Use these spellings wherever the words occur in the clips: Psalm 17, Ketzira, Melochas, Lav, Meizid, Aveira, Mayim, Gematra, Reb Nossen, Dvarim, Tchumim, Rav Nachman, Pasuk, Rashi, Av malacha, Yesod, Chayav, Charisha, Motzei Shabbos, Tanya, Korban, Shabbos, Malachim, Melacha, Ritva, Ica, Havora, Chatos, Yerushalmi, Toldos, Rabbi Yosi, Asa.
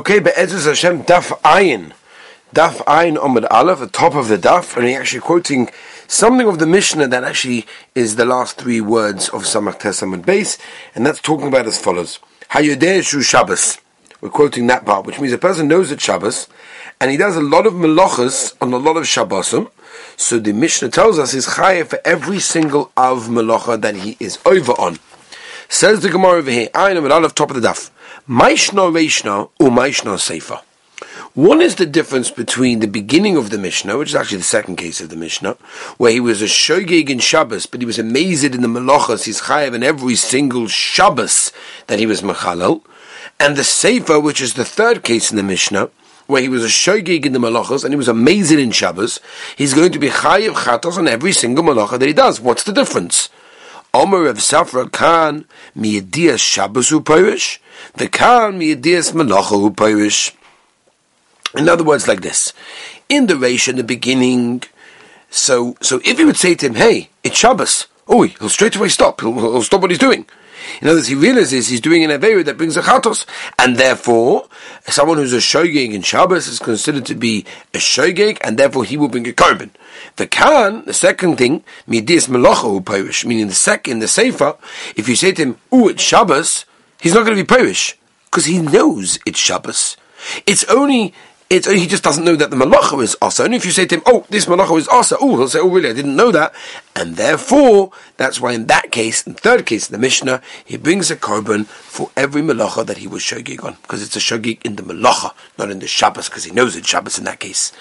Okay, Be'ezus Hashem Daf Ayin Omid Aleph, the top of the Daf, and he's actually quoting something of the Mishnah that actually is the last three words of Samach Tes Amud Beis, and that's talking about as follows: Hayodeh Shu Shabbos. We're quoting that part, which means a person knows it's Shabbos, and he does a lot of Melochas on a lot of Shabbosim. So the Mishnah tells us is Chayav for every single Av malacha that he is over on. Says the Gemara over here, Ayin Omid Aleph, top of the Daf. Maishna Reishna or Maishna Seifa. One is the difference between the beginning of the Mishnah, which is actually the second case of the Mishnah, where he was a Shogig in Shabbos, but he was a Meizid in the Melochas, he's Chayav in every single Shabbos that he was Mechalel, and the Seifa, which is the third case in the Mishnah, where he was a Shogig in the Melochas, and he was a Meizid in Shabbos, he's going to be Chayav Chatos on every single Malacha that he does. What's the difference? Omer of Safra Khan Miedias Shabbos who perish, the Khan Miedias Malacha who perish. In other words, like this. In the Reish, in the beginning, so if you would say to him, hey, it's Shabbos, he'll straight away stop. He'll stop what he's doing. In other words, he realizes he's doing an Aveira that brings a Chatos, and therefore, someone who's a Shogeg in Shabbos is considered to be a Shogeg, and therefore he will bring a Korban. The Kan, the second thing, Midis Melocha Upayrish, meaning the second, the Seifa, if you say to him, it's Shabbos, he's not going to be Payrish, because he knows it's Shabbos. He just doesn't know that the Malacha is Asa. And if you say to him, this Malacha is Asa, he'll say, really, I didn't know that. And therefore, that's why in that case, in the third case in the Mishnah, he brings a Korban for every Malacha that he was Shogig on. Because it's a Shogig in the Malacha, not in the Shabbos, because he knows it's Shabbos in that case.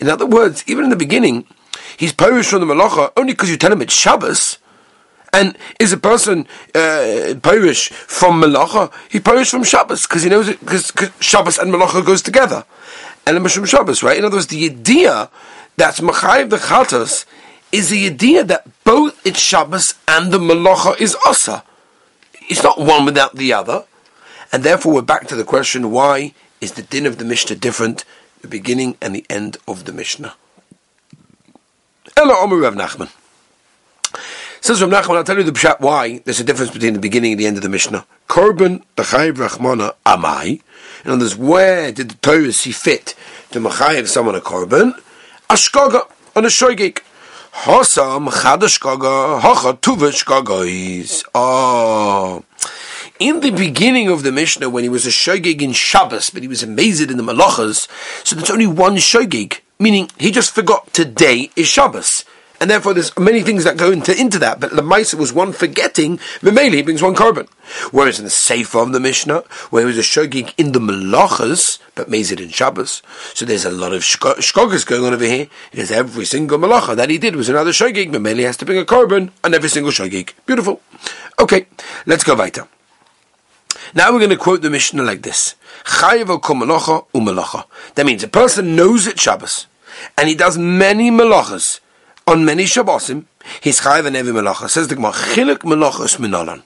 In other words, even in the beginning, he's Parish from the Malacha only because you tell him it's Shabbos. And is a person Parish from Malacha? He Parish from Shabbos because he knows it, because Shabbos and Malacha goes together. And Mishum Shabbos, right? In other words, the idea that's Machayev the Chatos is the idea that both it's Shabbos and the Malacha is Asa. It's not one without the other. And therefore, we're back to the question, why is the din of the Mishnah different, the beginning and the end of the Mishnah? Ela Omer Rav Nachman. Says Rav Nachman, I'll tell you the pshat why there's a difference between the beginning and the end of the Mishnah. Korban b'chayiv rachmana amai. In other words, where did the Torah see fit to machayiv someone a korban? Ashkaga on a shogig. Hosam chadashkaga hacha tuvashkagais. In the beginning of the Mishnah, when he was a shogig in Shabbos, but he was amazed in the Malachas, so there's only one shogig, meaning he just forgot today is Shabbos. And therefore, there's many things that go into that. But Lamaisa was one forgetting. Memele, he brings one korban. Whereas in the Seifa of the Mishnah, where he was a shogig in the Melachas, but Meizid in Shabbos. So there's a lot of shkogas going on over here. Because every single Malacha that he did was another shogig. Memele has to bring a korban on every single shogig. Beautiful. Okay, let's go weiter. Now we're going to quote the Mishnah like this. Chayav kol malacha u malacha. That means a person knows it's Shabbos. And he does many Melachas. On many Shabbosim, he's chayav in every Malacha. Says the Gemara, Chiluk Melachos Minolan.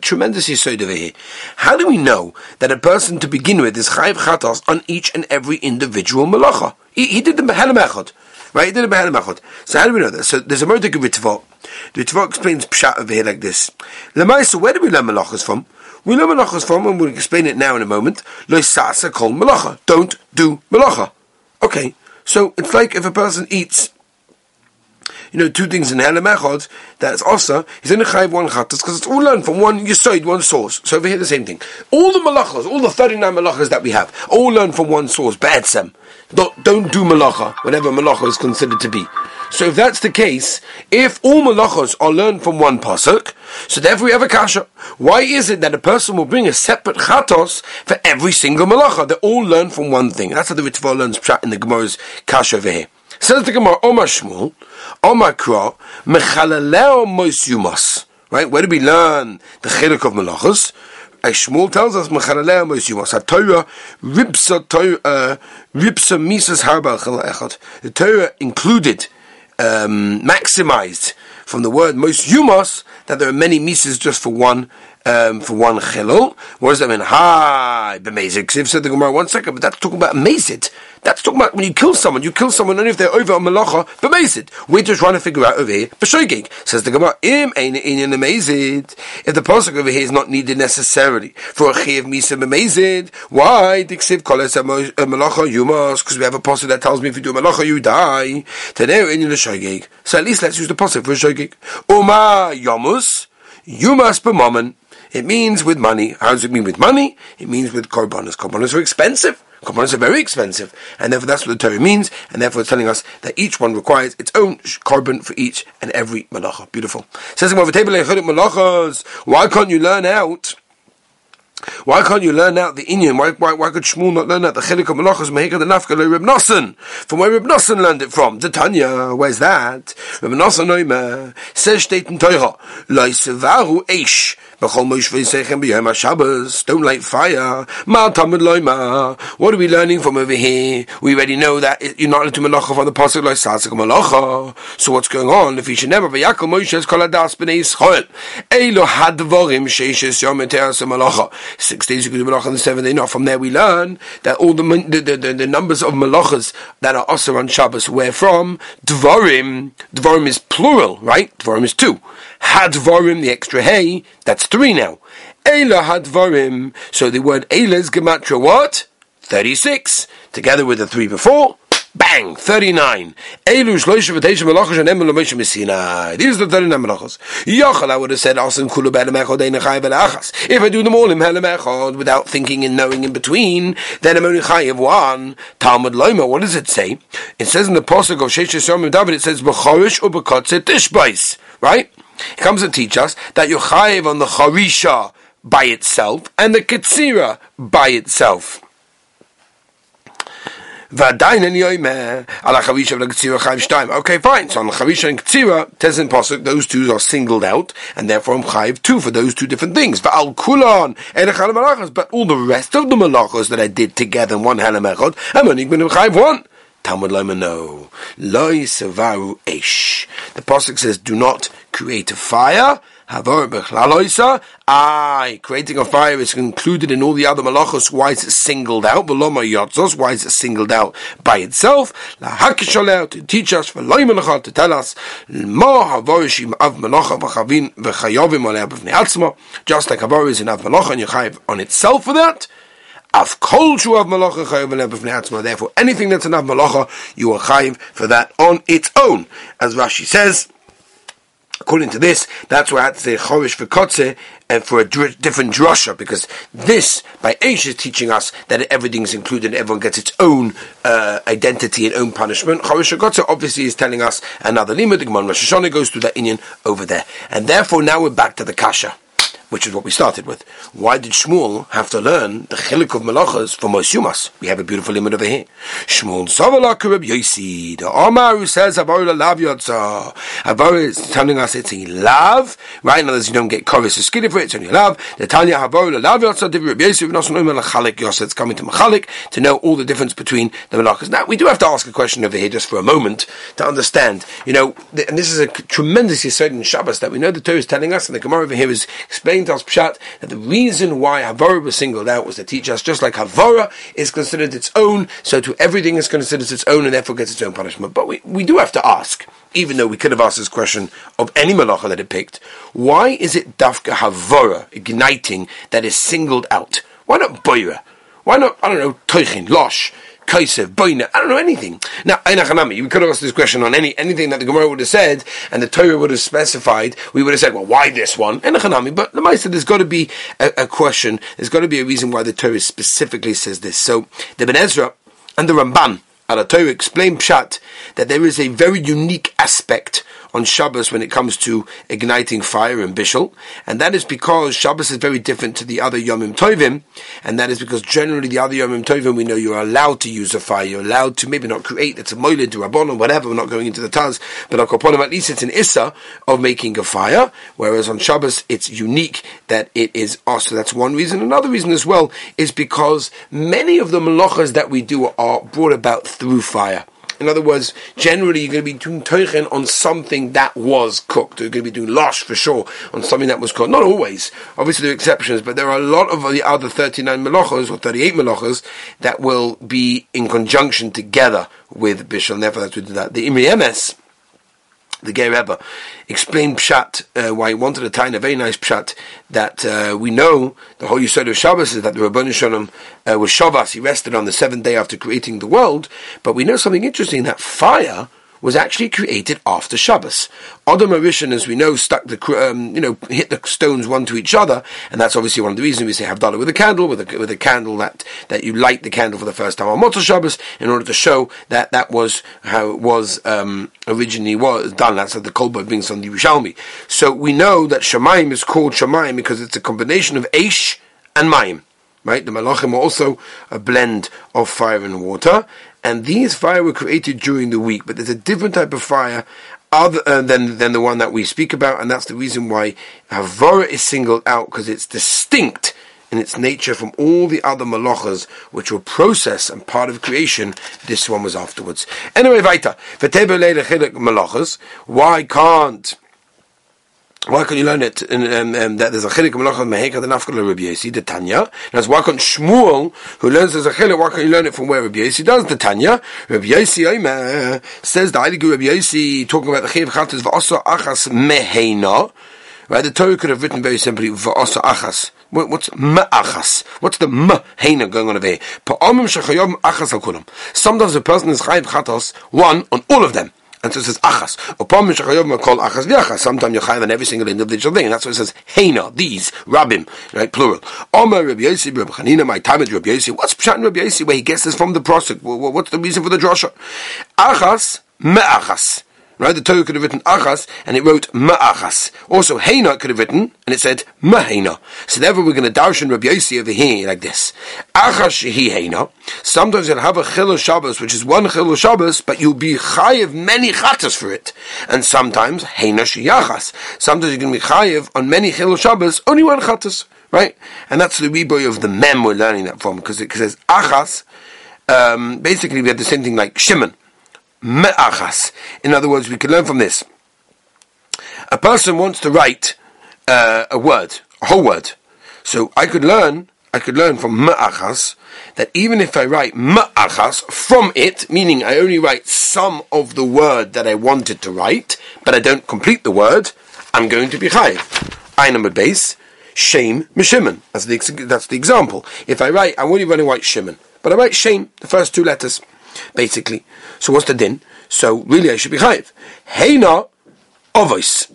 Tremendous yisod over here. How do we know that a person to begin with is chayav Chatos on each and every individual Malacha? He did the Behelem Echad. Right? He did the Behelem Echad. So how do we know that? So there's a Mordek of Ritvot. The Ritvot explains Pshat over here like this. Lamaisa, where do we learn Malachas from? We learn Malachas from, and we'll explain it now in a moment. Lo sa'asa kol Malacha. Don't do Malacha. Okay. So it's like if a person eats two things in Helem Echad, that's Asa, he's only Chayav one Chatos, because it's all learned from one Yesod, one source. So over here the same thing. All the Malachas, all the 39 Malachas that we have, all learned from one source, Ba'atzem. Don't do Malacha, whatever Malacha is considered to be. So if that's the case, if all Malachas are learned from one Pasuk, so therefore we have a Kasha. Why is it that a person will bring a separate Chatos for every single Malacha? They're all learned from one thing. That's how the Ritva learns Pshat in the Gemara's Kasha over here. Says the Gemara, Omar Shmuel, Omar Kra, Mechalaleo Moisyumas. Right? Where do we learn the Chiluk of Melachos? As Shmuel tells us, Mechalaleo Moisyumas. HaTorah Ripsa Misas Harbal Chala Echad. The Torah included, maximized, from the word Moisyumas, that there are many Misas just for one for one chelo. What does that mean? Hi, b'meizid. Ksiv said the Gemara 1 second, but that's talking about meizid. That's talking about when you kill someone. You kill someone only if they're over on Malacha, b'meizid. We're just trying to figure out over here. Shogig says the Gemara, im ein in b'meizid. If the pasuk over here is not needed necessarily for a chayav misa b'meizid, why? Ksiv kolas Malacha yumas, because we have a pasuk that tells me if you do Malacha you die. Today in the shogig. So at least let's use the pasuk for a shogig. Uma yamus. You must be mammon. It means with money. How does it mean with money? It means with korbanos. Korbanos are expensive. Korbanos are very expensive. And therefore that's what the Torah means. And therefore it's telling us that each one requires its own korban for each and every malacha. Beautiful. Says over table malachas. Why can't you learn out? Why can't you learn out the Inyan? Why could Shmuel not learn out the Chelik of Melochas Meheka the Nafka le Reb Nossen? From where Reb Nossen learned it from? The Tanya. Where's that? Reb Nossen Oimer says Shteitin Toicha Lai Sevaru Eish B'chol Moish V'Yisechem B'Yom HaShabbos. Don't light fire. Ma Tamud Loimer. What are we learning from over here? We already know that you're not allowed to Melocha from the Pasuk Lai Sasek Melocha. So what's going on? If you should never V'Yakol Moish Es Kol Adas B'nei Yisrael Eilo Hadvorim Sheishes Yom Eteras Melocha. 6 days you can do Malacha on the 7th day not. From there we learn that all the numbers of Malachas that are Asa on Shabbos, where from? Dvarim is plural, right? Dvarim is 2. Hadvarim, the extra hay, that's 3 now. Eila Hadvarim. So the word Eila is Gematra what? 36. Together with the 3 before. Bang! 39. These are the 39 melachos. Yochel, I would have said, if I do them all in Helemechod, without thinking and knowing in between, then I'm only Chayav one. Talmud Loma, what does it say? It says in the Pasuk of Sheshes Yom David, it says, B'chorish u'b'kotze tishbais. Right? It comes to teach us that you're Chayav on the Charisha by itself, and the Ketzira by itself. Okay, fine. So on Charisha and Ketzira, Tez and Pasuk, those two are singled out, and therefore I'm Chayiv 2 for those two different things. But all the rest of the Malachos that I did together in one Halamachot, I'm only going to Chayiv 1. Talmud Loma, no. Loi Sevaru Eish. The Pasuk says, do not create a fire. Havora b'chlaloisa. Aye, creating a fire is included in all the other malachos. Why is it singled out? V'loma yotzos. Why is it singled out by itself? Lahakisholeh, to teach us, v'loi melacha, to tell us, ma havorishim av melacha v'chavin v'chayovim oleh b'vnei atzma. Just like Havora is in av melacha, and you chayav on itself for that. Av kol shu av melacha chayav oleh b'vnei atzma. Therefore, anything that's an av melacha, you are chayav for that on its own. As Rashi says. According to this, that's why I had to say chorish v'kotze and for a different drasha, because this by Eish is teaching us that everything's included, everyone gets its own identity and own punishment. Chorish v'kotze obviously is telling us another limud. The Gemara Rosh Hashanah goes through that inyan over there, and therefore now we're back to the kasha, which is what we started with. Why did Shmuel have to learn the chiluk of malachas from Mos Yumas? We have a beautiful limud over here. Shmuel Savalak Reb Yosi, the Omar who says Havora Lav Yotza. Havora is telling us it's a Lav. Right now, as you don't get chorus or skiddy for it, it's only a Lav. The Tanya Havora Lav Yotza Div Reb Yosi V'Nosanum Lachalik Yotza. It's coming to Machalik to know all the difference between the malachas. Now we do have to ask a question over here just for a moment to understand. You know, and this is a tremendously certain Shabbos that we know the Torah is telling us, and the Gemara over here is explaining tells Pshat that the reason why Havora was singled out was to teach us, just like Havora is considered its own, so too everything is considered its own and therefore gets its own punishment. But we do have to ask, even though we could have asked this question of any malacha that it picked, why is it Dafka Havora, igniting, that is singled out? Why not Boira? Why not, I don't know, Toichin, Losh, Kaisev, Boina, I don't know anything. Now, Einachanami, you could have asked this question on anything that the Gemara would have said, and the Torah would have specified, we would have said, well, why this one? Einachanami, but the Maisa, there's got to be a question, there's got to be a reason why the Torah specifically says this. So, the Ben Ezra and the Ramban, the Torah explain Pshat, that there is a very unique aspect on Shabbos when it comes to igniting fire and Bishul, and that is because Shabbos is very different to the other Yomim Tovim, and that is because generally the other Yomim Tovim we know you're allowed to use a fire, you're allowed to maybe not create, it's a moiled to Rabon or whatever, we're not going into the Taz, but at least it's an Issa of making a fire, whereas on Shabbos it's unique that it is us, so that's one reason. Another reason as well is because many of the Melochas that we do are brought about through fire. In other words, generally you're going to be doing toichen on something that was cooked. You're going to be doing lash for sure on something that was cooked. Not always. Obviously there are exceptions, but there are a lot of the other 39 melochas or 38 melochas that will be in conjunction together with Bishul. And therefore that's what we do that. The Imri Emes, the Gei Rebbe, explained Pshat, why he wanted a Tanya, a very nice Pshat, that we know the whole Yisod of Shabbos is that the Rebbeinu Shalom was Shavas, he rested on the seventh day after creating the world, but we know something interesting, that fire was actually created after Shabbos. Adam Arishan, as we know, stuck the hit the stones one to each other, and that's obviously one of the reasons we say Havdalah with a candle, with a candle that you light the candle for the first time on Motzei Shabbos in order to show that was how it was originally was done. That's the Korban brings on the Yerushalmi. So we know that Shamayim is called Shamayim because it's a combination of Eish and Mayim. Right, the Malachim were also a blend of fire and water, and these fire were created during the week. But there's a different type of fire other than the one that we speak about, and that's the reason why Havora is singled out, because it's distinct in its nature from all the other Melochas, which were process and part of creation. This one was afterwards. Anyway, Vaita, v'tebelei lechilek Melochas. Why can't you learn it? And that there's a chilek melacha meheka the nafkala Rabbi Yosi the Tanya. That's why can't Shmuel, who learns as a chilek, why can't you learn it from where Rabbi Yosi does the Tanya? Rabbi Yosi Omer says the Eidigu Rabbi Yosi talking about the Chayav Chatos v'asa achas meheina. Right, the Torah could have written very simply v'asa achas. What's me'achas? What's the meheina going on over here? Pa'amim shechayav achas al kulam. Sometimes a person is Chayav Chatos one on all of them. And so it says achas. Upon Mishachayav call achas v'achas. Sometimes you're chayav on every single individual thing. And that's why it says heina, these, rabim, right, plural. Omer Rabbi Yosi, Rabbi Chanina, my time is Rabbi Yosi. What's Pshat in Rabbi Yosi where he gets this from the Pasuk? What's the reason for the drasha? Achas, me'achas. Right, the Torah could have written achas, and it wrote me'achas. Also, heina could have written, and it said me'heina. So therefore we're going to darshan Rabbi Yosi over here like this. Achas shehi heina. Sometimes you'll have a chilul Shabbos, which is one chilul Shabbos, but you'll be chayiv many chatas for it. And sometimes heina shehi achas. Sometimes you're going to be chayiv on many chilul Shabbos, only one chatas. Right? And that's the reboy of the mem we're learning that from, because it says achas. Basically we have the same thing like Shimon. Me'achas. In other words, we can learn from this. A person wants to write a word, a whole word. So I could learn from me'achas that even if I write me'achas from it, meaning I only write some of the word that I wanted to write, but I don't complete the word, I'm going to be chayiv. Ayin amud beis, shem m'shimon. That's the example. If I write, I won't even write shimon, but I write shem, the first two letters. Basically, so what's the din? So really, I should be chayiv. Heina avos,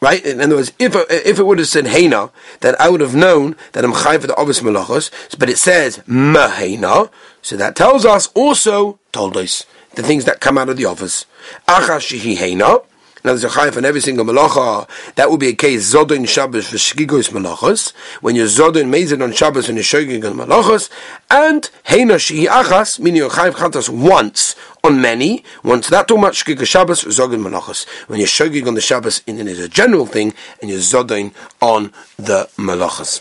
right? In other words, if it would have said heina, then I would have known that I'm chayiv for the avos melachos. But it says meheina, so that tells us also toldos, the things that come out of the avos. Achas shehi heina. Now there's a chayav on every single melacha. That would be a case Zodon Shabbos for Shogigos melachos, when you're Zodon Meizid on Shabbos and you're Shogig on melachos, and Heina Shehi Achas, meaning you're Chayav Chatos once on many, once that too much Shogig Shabbos Zodon melachos. When you're Shogig on the Shabbos, and then it's a general thing, and you're Zodon on the melachos.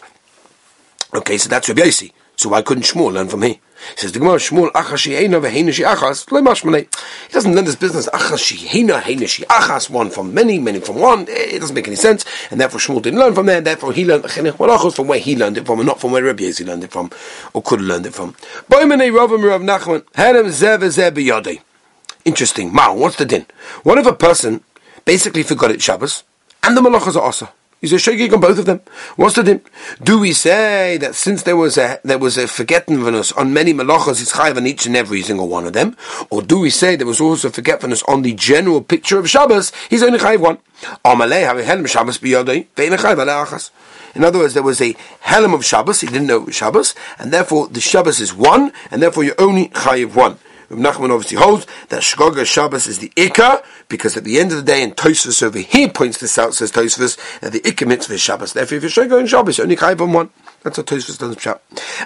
Okay, so that's Rabbi Yosi. So why couldn't Shmuel learn from here? He says the Gemara Shmuel achas sheheina veheina sheachas le'mashmanei. He doesn't learn this business achas sheheina heina sheachas, one from many, many from one. It doesn't make any sense, and therefore Shmuel didn't learn from there. And therefore he learned chinuch malachos from where he learned it from, and not from where Rabbi Yosi learned it from or could have learned it from. Interesting. Wow, what's the din? What if a person basically forgot it Shabbos and the malachos are Asa? He's a shogig on both of them. What's the din? Do we say that since there was a forgetfulness on many melachos, it's chayav on each and every single one of them? Or do we say there was also forgetfulness on the general picture of Shabbos? He's only chayav one. In other words, there was a helm of Shabbos, he didn't know it was Shabbos, and therefore the Shabbos is one, and therefore you're only chayav one. Reb Nachman obviously holds that Shogig Shabbos is the Ica, because at the end of the day, and Tosfos over here points this out, says Tosfos, that the Ica mitzvah is Shabbos. Therefore, if you're Shogig on Shabbos, you're only chayav on one. That's what Tosfos doesn't shout.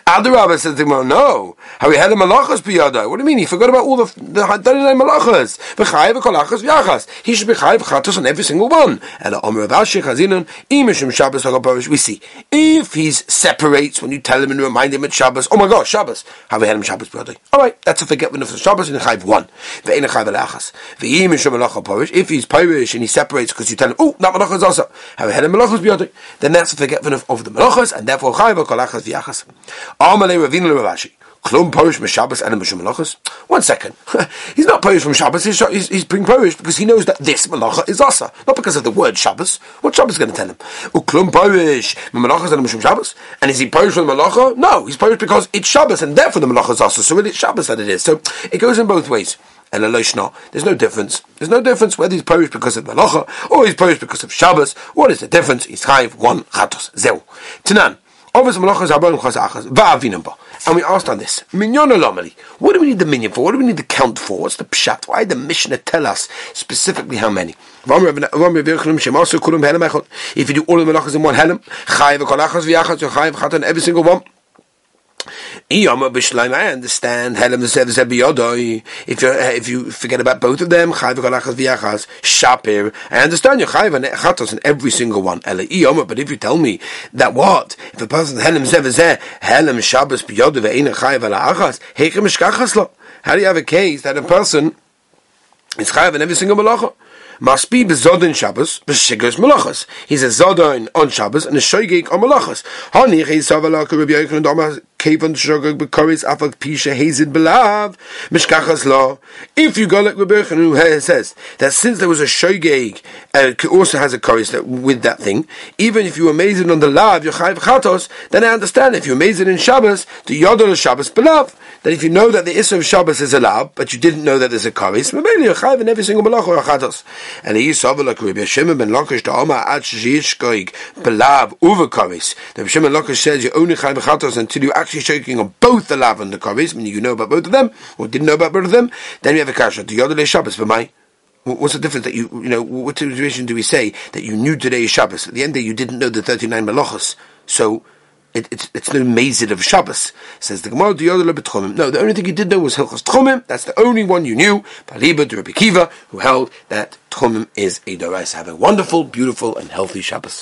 Adarabah says the Gemara, no. How he had the Melochas biyada. What do you mean? He forgot about all the 39 Melochas. V'chayev v'kolachas v'yachas. He should be Chayav Chatos on every single one. And Omer of Ashi Chazinun imishim Shabbos hagaparish. We see if he separates when you tell him and remind him at Shabbos. Oh my gosh, Shabbos. How he had him Shabbos biyada. All right, that's a forgetfulness for Shabbos in Chayav one. V'ein Chayav v'lachas. V'imishim Melocha parish. If he's parish and he separates because you tell him, oh, that Melocha is also how he had him Melochas biyada. Then that's a forgetfulness of the Melochas and therefore Chayav v'kolachas v'yachas. Amalei Ravina Rashi. Klum Porish from Shabbos and Mishum Malachas. 1 second. He's not Porish from Shabbos, he's being Porish because he knows that this Malacha is Asa. Not because of the word Shabbos. What Shabbos is going to tell him? Uklum Porish from Malachas and Mishum Shabbos? And is he Porish from the Malacha? No, he's Porish because it's Shabbos and therefore the Malacha is Asa. So really it's Shabbos that it is. So it goes in both ways. And Eloshna, there's no difference. There's no difference whether he's Porish because of Malacha or he's Porish because of Shabbos. What is the difference? He's Chayiv one Chatos. Zeu. Tanan. Obviously, and we asked on this. What do we need the minion for? What do we need the count for? What's the pshat? Why did the Mishnah tell us specifically how many? If you do all the melachas in one helm, chayav kolachas v'yachas, chayav chatan, every single one. I understand. If you forget about both of them, I understand. You're chayav in every single one. But if you tell me that what if a person how do you have a case that a person is chayav in every single malacha? Must be Zodon Shabbos, b'shigos melachas. He's a Zodon on Shabbos and a Shogig on melachas. Hani cheisavala k'Rabbi Yochanan d'Amar kevon Shogig b'koris afak pisha hazid b'lav mishkachas la. If you go like Rabbi Yochanan who says that since there was a Shogig also has a koris with that thing, even if you were Meizid on the Lav, you're chayav chatos. Then I understand if you're Meizid in Shabbos, the yodel of Shabbos b'lav. That if you know that the issue of Shabbos is a Lav, but you didn't know that there's a koris, maybe you're chayav in every single malacha or chatos. And he is over like Rabbi Shimon ben Lakish to Omar at Shishkoig Belav over Koris. Rabbi Shimon ben Lakish says you only chayav chatos until you're actually shaking on both the Lav and the Koris, meaning you know about both of them or didn't know about both of them. Then we have a kasha. The Yodel Shabbos for my. What's the difference that you know? What situation do we say that you knew today is Shabbos? At the end there you didn't know the 39 melachos. So. It's no mazid of Shabbos, says the Gemara. No, the only thing you did know was Hilchos Tchumim. That's the only one you knew. Paliba to Rabbi Kiva, who held that Tchumim is a Dorais. Have a wonderful, beautiful, and healthy Shabbos.